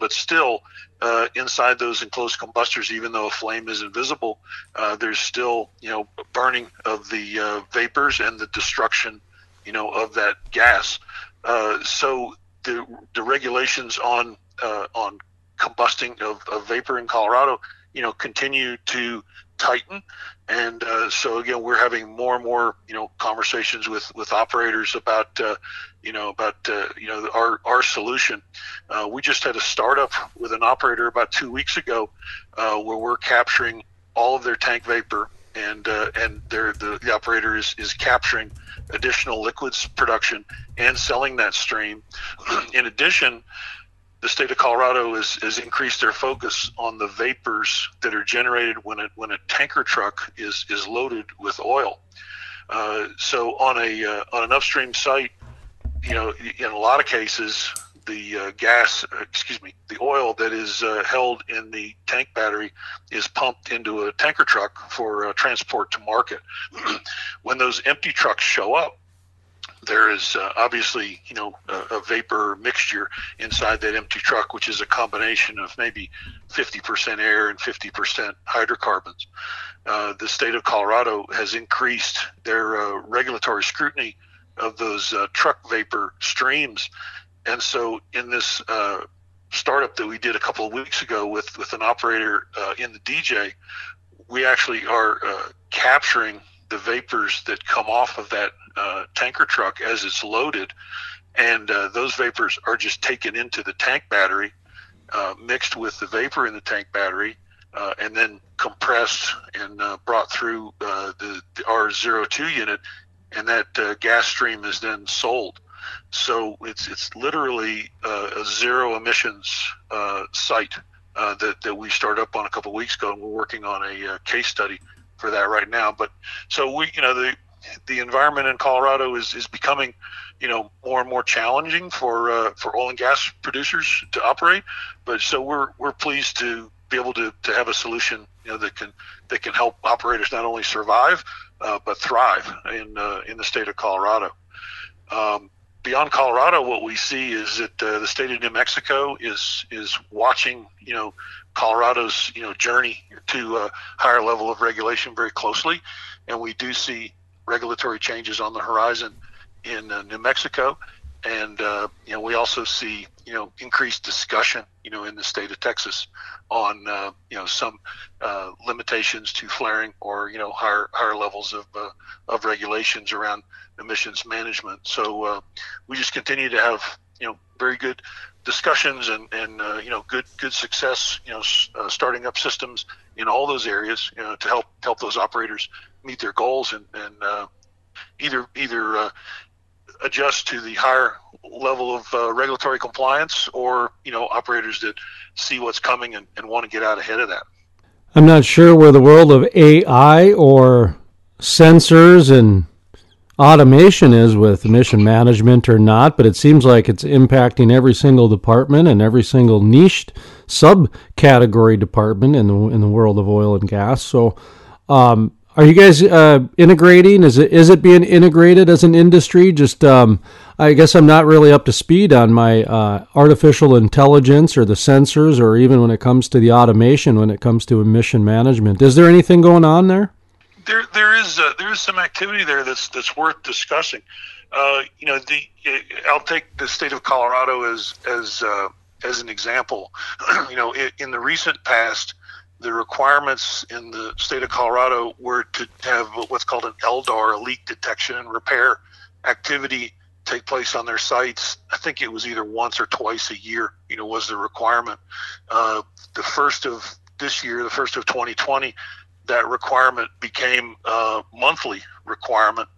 but still. Uh, inside those enclosed combustors, even though a flame is invisible, uh, there's still, you know, burning of the uh, vapors and the destruction, you know, of that gas. Uh, so the the regulations on uh, on combusting of, of vapor in Colorado, you know, continue to tighten. And uh, so again, we're having more and more, you know, conversations with, with operators about, uh, you know, about, uh, you know, our, our solution. Uh, we just had a startup with an operator about two weeks ago uh, where we're capturing all of their tank vapor, and uh, and they're, the, the operator is, is capturing additional liquids production and selling that stream. In addition, the state of Colorado has, has increased their focus on the vapors that are generated when a, when a tanker truck is, is loaded with oil. Uh, so on a uh, on an upstream site, you know, in a lot of cases, the uh, gas, excuse me, the oil that is uh, held in the tank battery is pumped into a tanker truck for uh, transport to market. When those empty trucks show up, there is uh, obviously, you know, a, a vapor mixture inside that empty truck, which is a combination of maybe fifty percent air and fifty percent hydrocarbons. Uh, the state of Colorado has increased their uh, regulatory scrutiny of those uh, truck vapor streams. And so in this uh, startup that we did a couple of weeks ago with, with an operator uh, in the D J, we actually are uh, capturing the vapors that come off of that uh, tanker truck as it's loaded. And uh, those vapors are just taken into the tank battery, uh, mixed with the vapor in the tank battery, uh, and then compressed and uh, brought through uh, the, the R zero two unit. And that uh, gas stream is then sold. So it's it's literally uh, a zero emissions uh, site uh, that, that we started up on a couple of weeks ago, and we're working on a uh, case study for that right now. But so we, you know, the the environment in Colorado is, is becoming, you know, more and more challenging for uh, for oil and gas producers to operate. But so we're we're pleased to be able to, to have a solution, you know, that can that can help operators not only survive uh, but thrive in uh, in the state of Colorado. Um, beyond Colorado, what we see is that uh, the state of New Mexico is is watching, you know, Colorado's, you know, journey to a higher level of regulation very closely, and we do see regulatory changes on the horizon in uh, New Mexico. And, uh, you know, we also see, you know, increased discussion, you know, in the state of Texas on, uh, you know, some uh, limitations to flaring or, you know, higher higher levels of uh, of regulations around emissions management. So uh, we just continue to have, you know, very good discussions and, and uh, you know, good good success, you know, uh, starting up systems in all those areas, you know, to help help those operators meet their goals and, and uh, either, either uh, adjust to the higher level of uh, regulatory compliance, or, you know, operators that see what's coming and, and want to get out ahead of that. I'm not sure where the world of A I or sensors and automation is with emission management or not, but it seems like it's impacting every single department and every single niched subcategory department in the, in the world of oil and gas. So, um, Are you guys uh, integrating? Is it is it being integrated as an industry? Just, um, I guess I'm not really up to speed on my uh, artificial intelligence or the sensors, or even when it comes to the automation, when it comes to emission management. Is there anything going on there? There, there is uh, there is some activity there that's that's worth discussing. Uh, you know, the I'll take the state of Colorado as as uh, as an example. You know, in the recent past, the requirements in the state of Colorado were to have what's called an L D A R, a leak detection and repair activity, take place on their sites. I think it was either once or twice a year, you know, was the requirement. Uh, the first of this year, the first of twenty twenty, that requirement became a monthly requirement.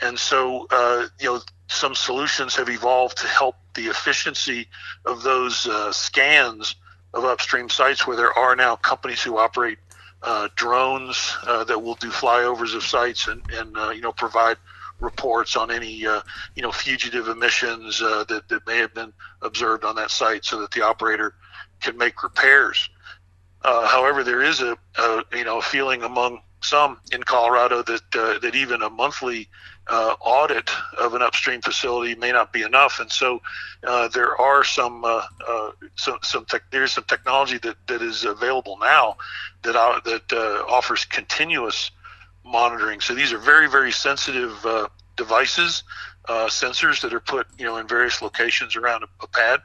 And so, uh, you know, some solutions have evolved to help the efficiency of those uh, scans of upstream sites, where there are now companies who operate uh, drones uh, that will do flyovers of sites and, and uh, you know, provide reports on any, uh, you know, fugitive emissions uh, that, that may have been observed on that site, so that the operator can make repairs. Uh, however, there is a, a, you know, feeling among some in Colorado that uh, that even a monthly uh, audit of an upstream facility may not be enough, and so uh, there are some uh, uh, some some tech, there's some technology that, that is available now that uh, that uh, offers continuous monitoring. So these are very very sensitive uh, devices, uh, sensors that are put, you know, in various locations around a, a pad,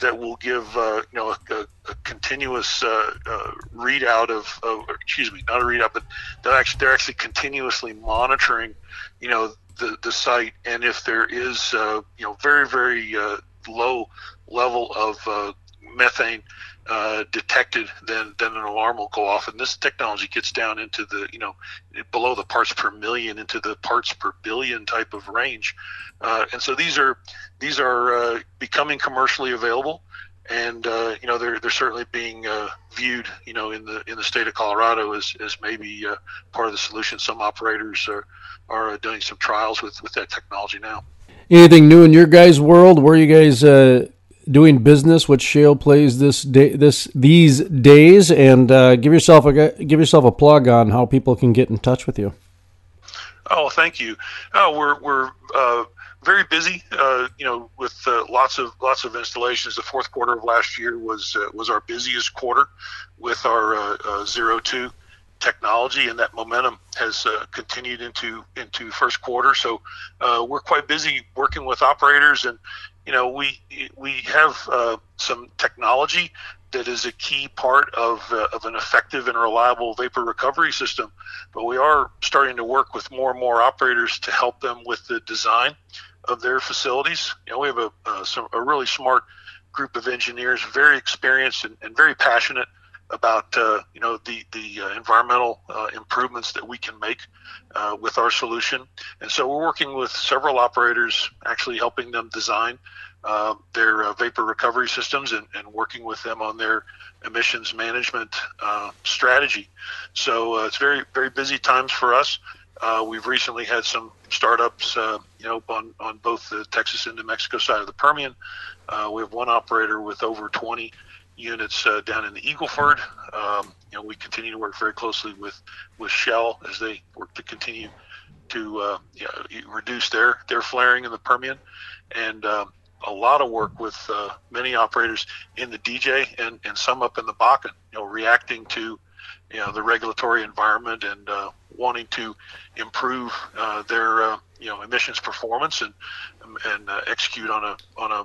that will give uh, you know a, a continuous uh, uh, readout of, of excuse me not a readout but they're actually they're actually continuously monitoring, you know, the the site, and if there is uh, you know very very uh, low level of uh, methane uh, detected, then then an alarm will go off, and this technology gets down into the, you know, below the parts per million, into the parts per billion type of range, uh, and so these are these are uh, becoming commercially available, and uh, you know they're they're certainly being uh, viewed, you know, in the in the state of Colorado as as maybe uh, part of the solution. Some operators are are doing some trials with with that technology now. Anything new in your guys' world? Where are you guys Uh... doing business with shale plays this day, this these days, and uh, give yourself a give yourself a plug on how people can get in touch with you. Oh, thank you. Oh, we're we're uh, very busy. Uh, you know, with uh, lots of lots of installations. The fourth quarter of last year was uh, was our busiest quarter with our uh, uh, zero two technology, and that momentum has uh, continued into into first quarter. So uh, we're quite busy working with operators, and you know, we we have uh, some technology that is a key part of uh, of an effective and reliable vapor recovery system, but we are starting to work with more and more operators to help them with the design of their facilities. You know, we have a uh, some, a really smart group of engineers, very experienced and, and very passionate about uh, you know the the uh, environmental uh, improvements that we can make uh, with our solution. And so we're working with several operators, actually helping them design uh, their uh, vapor recovery systems and, and working with them on their emissions management uh, strategy. So uh, it's very, very busy times for us. Uh, we've recently had some startups, uh, you know, on, on both the Texas and New Mexico side of the Permian. Uh, we have one operator with over twenty units uh, down in the Eagleford. Um, you know, we continue to work very closely with, with Shell as they work to continue to uh, you know, reduce their, their flaring in the Permian, and uh, a lot of work with uh, many operators in the D J and, and some up in the Bakken, you know, reacting to, you know, the regulatory environment and uh, wanting to improve uh, their, uh, you know, emissions performance and and uh, execute on a on a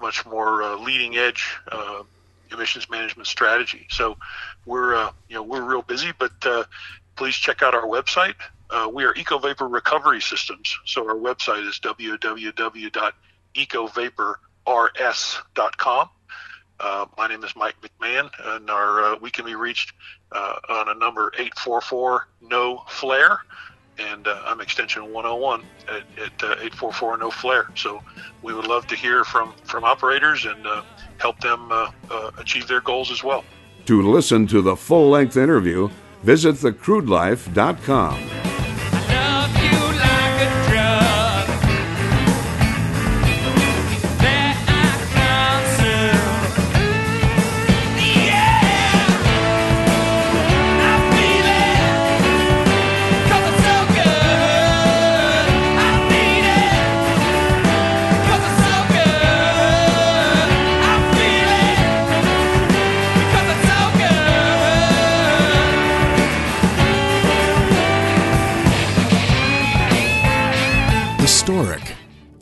much more uh, leading edge uh, emissions management strategy. So we're uh, you know we're real busy, but uh, please check out our website. Uh, we are Eco Vapor Recovery Systems. So our website is w w w dot eco vapor r s dot com. Uh, my name is Mike McMahon, and our uh, we can be reached uh, on a number eight four four no flare, and uh, I'm extension one oh one at, at uh, eight four four no flare. So we would love to hear from, from operators and uh, help them uh, uh, achieve their goals as well. To listen to the full-length interview, visit the crude life dot com. Historic,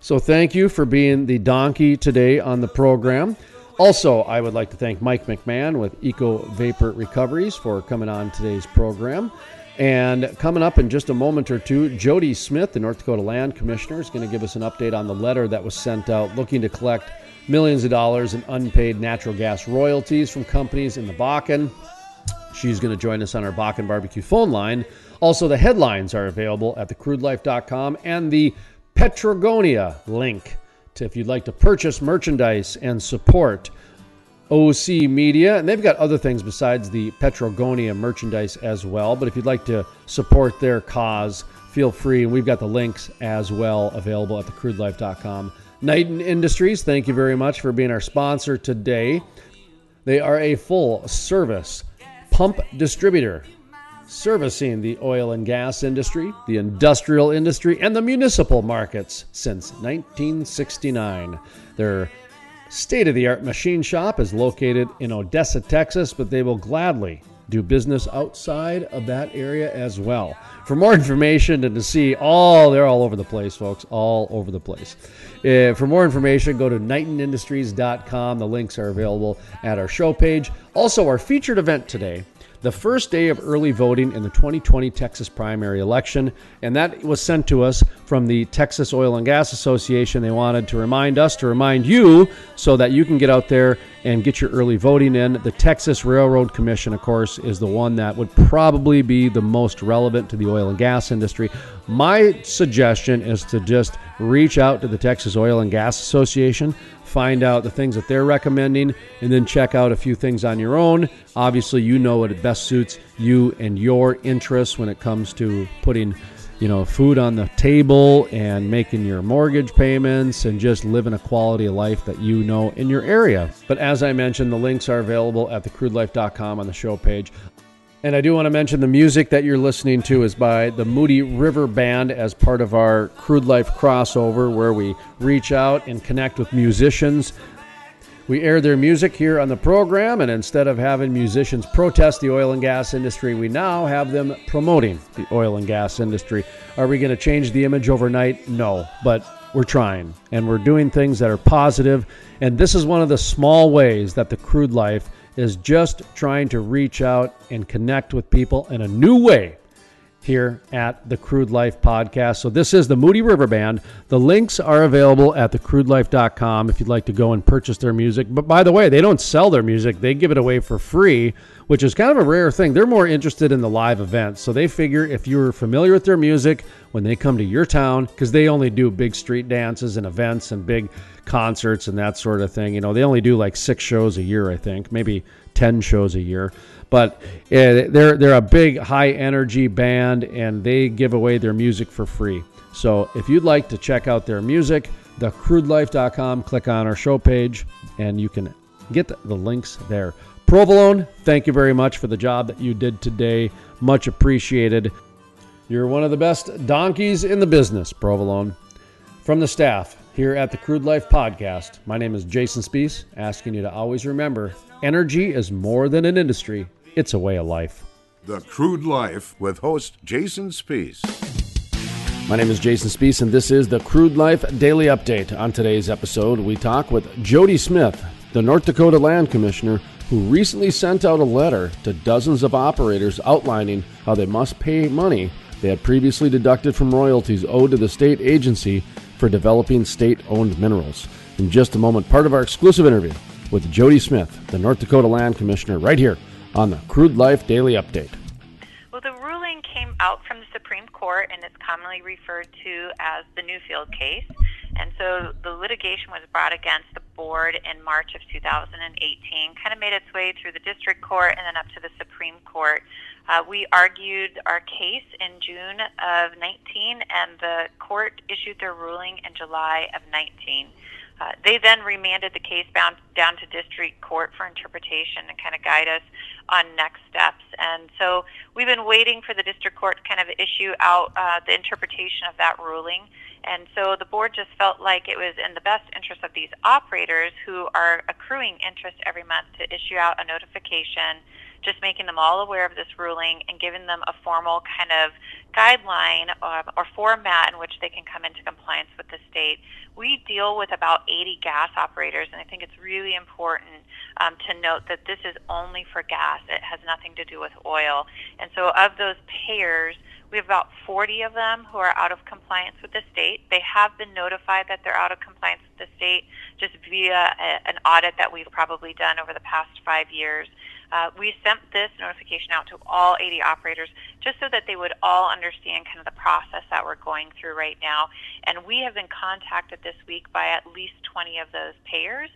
So thank you for being the donkey today on the program. Also, I would like to thank Mike McMahon with Eco Vapor Recoveries for coming on today's program. And coming up in just a moment or two, Jody Smith, the North Dakota Land Commissioner, is going to give us an update on the letter that was sent out looking to collect millions of dollars in unpaid natural gas royalties from companies in the Bakken. She's going to join us on our Bakken Barbecue phone line. Also, the headlines are available at the crude life dot com and the Petrogonia link to if you'd like to purchase merchandise and support O C Media, and they've got other things besides the Petrogonia merchandise as well. But if you'd like to support their cause, feel free. And we've got the links as well available at the crude life dot com. Knighton Industries, thank you very much for being our sponsor today. They are a full-service pump distributor servicing the oil and gas industry, the industrial industry, and the municipal markets since nineteen sixty-nine. They're state-of-the-art machine shop is located in Odessa, Texas, but they will gladly do business outside of that area as well. For more information and to see all, they're all over the place, folks, all over the place. Uh, for more information, go to Knighton Industries dot com. The links are available at our show page. Also, our featured event today, the first day of early voting in the twenty twenty Texas primary election, and that was sent to us from the Texas Oil and Gas Association. They wanted to remind us to remind you so that you can get out there and get your early voting in. The Texas Railroad Commission, of course, is the one that would probably be the most relevant to the oil and gas industry. My suggestion is to just reach out to the Texas Oil and Gas Association, find out the things that they're recommending, and then check out a few things on your own. Obviously, you know what best suits you and your interests when it comes to putting, you know, food on the table and making your mortgage payments and just living a quality of life that you know in your area. But as I mentioned, the links are available at the crude life dot com on the show page. And I do want to mention the music that you're listening to is by the Moody River Band as part of our Crude Life crossover, where we reach out and connect with musicians. We air their music here on the program, and instead of having musicians protest the oil and gas industry, we now have them promoting the oil and gas industry. Are we going to change the image overnight? No, but we're trying, and we're doing things that are positive. And this is one of the small ways that the Crude Life is just trying to reach out and connect with people in a new way here at the Crude Life Podcast. So this is the Moody River Band. The links are available at the crude life dot com if you'd like to go and purchase their music. But by the way, they don't sell their music. They give it away for free, which is kind of a rare thing. They're more interested in the live events. So they figure if you're familiar with their music when they come to your town, because they only do big street dances and events and big concerts and that sort of thing. You know, they only do like six shows a year, I think, maybe ten shows a year. But uh, they're they're a big high energy band, and they give away their music for free. So if you'd like to check out their music, the crude life dot com, click on our show page and you can get the links there. Provolone, thank you very much for the job that you did today. Much appreciated. You're one of the best donkeys in the business, Provolone. From the staff here at the Crude Life Podcast, my name is Jason Speece, asking you to always remember, energy is more than an industry. It's a way of life. The Crude Life with host Jason Speece. My name is Jason Speece, and this is the Crude Life Daily Update. On today's episode, we talk with Jody Smith, the North Dakota Land Commissioner, who recently sent out a letter to dozens of operators outlining how they must pay money they had previously deducted from royalties owed to the state agency for developing state-owned minerals. In just a moment, part of our exclusive interview with Jody Smith, the North Dakota Land Commissioner, right here on the Crude Life Daily Update. Well, the ruling came out from the Supreme Court, and it's commonly referred to as the Newfield case. And so the litigation was brought against the board in March of two thousand eighteen, kind of made its way through the district court and then up to the Supreme Court. Uh, we argued our case in June of nineteen, and the court issued their ruling in July of nineteen. Uh, they then remanded the case bound, down to district court for interpretation and kind of guide us on next steps. And so we've been waiting for the district court to kind of issue out uh, the interpretation of that ruling. And so the board just felt like it was in the best interest of these operators who are accruing interest every month to issue out a notification, just making them all aware of this ruling and giving them a formal kind of guideline or, or format in which they can come into compliance with the state. We deal with about eighty gas operators, and I think it's really important um, to note that this is only for gas. It has nothing to do with oil. And so of those payers, we have about forty of them who are out of compliance with the state. They have been notified that they're out of compliance with the state just via a, an audit that we've probably done over the past five years. Uh, we sent this notification out to all eighty operators just so that they would all understand kind of the process that we're going through right now. And we have been contacted this week by at least twenty of those payers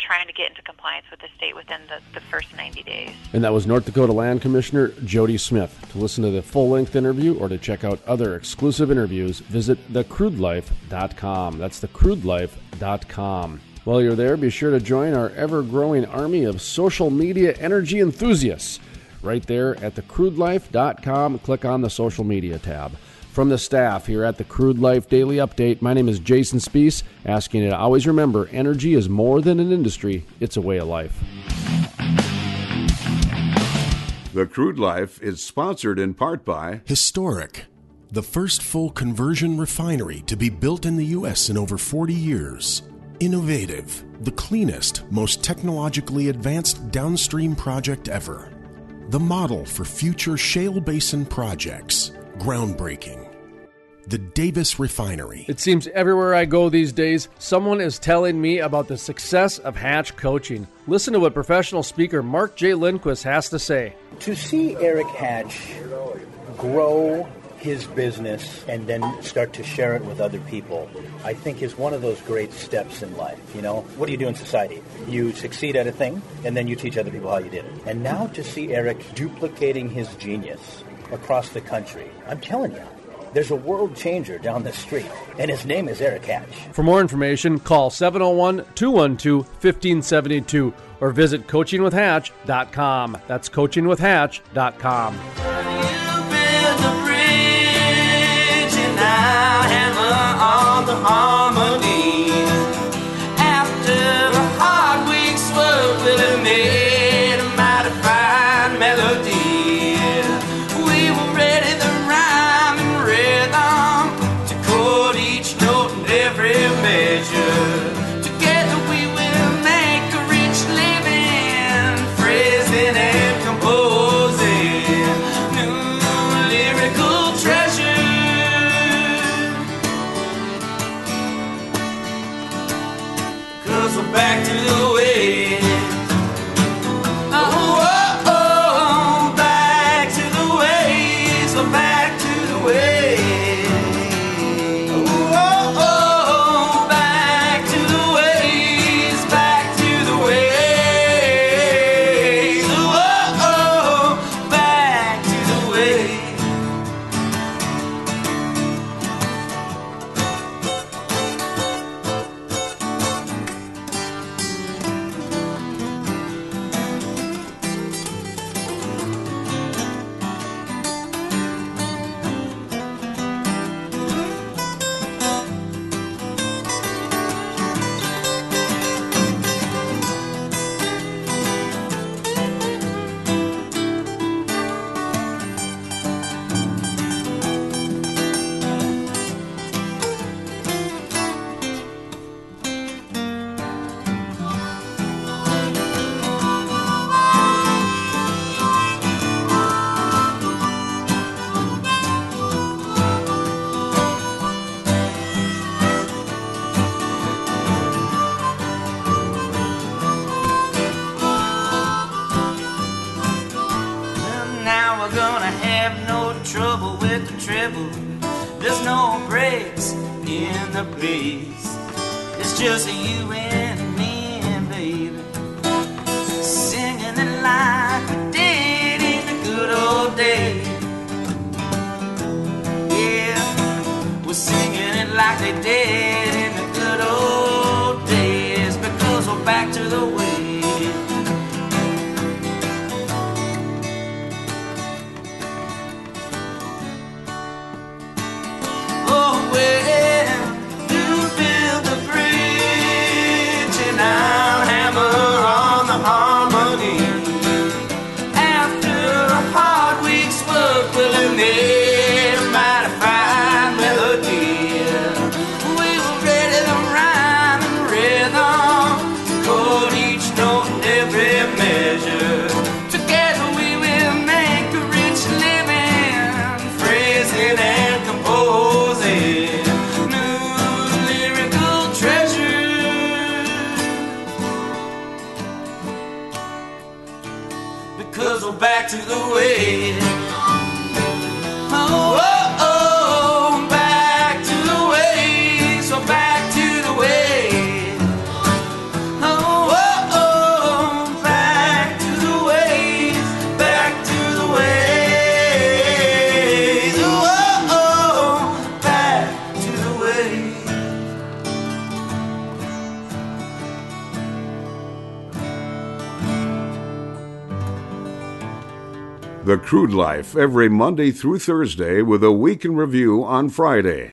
trying to get into compliance with the state within the, the first ninety days. And that was North Dakota Land Commissioner Jody Smith. To listen to the full-length interview or to check out other exclusive interviews, visit the crude life dot com. That's the crude life dot com. While you're there, be sure to join our ever-growing army of social media energy enthusiasts. Right there at the crude life dot com, click on the social media tab. From the staff here at the Crude Life Daily Update, my name is Jason Speece, asking you to always remember, energy is more than an industry, it's a way of life. The Crude Life is sponsored in part by Historic, the first full conversion refinery to be built in the U S in over forty years. Innovative, the cleanest, most technologically advanced downstream project ever. The model for future shale basin projects. Groundbreaking. The Davis Refinery. It seems everywhere I go these days, someone is telling me about the success of Hatch Coaching. Listen to what professional speaker Mark J. Lindquist has to say. To see Eric Hatch grow his business and then start to share it with other people, I think is one of those great steps in life. You know, what do you do in society? You succeed at a thing, and then you teach other people how you did it. And now to see Eric duplicating his genius across the country, I'm telling you, there's a world changer down the street, and his name is Eric Hatch. For more information, call seven oh one, two one two, one five seven two or visit coaching with hatch dot com. That's coaching with hatch dot com. You build the bridge, and I hammer on the harmony. After a hard week's work, we'll have made a mighty fine melody. The Crude Life every Monday through Thursday with a week in review on Friday.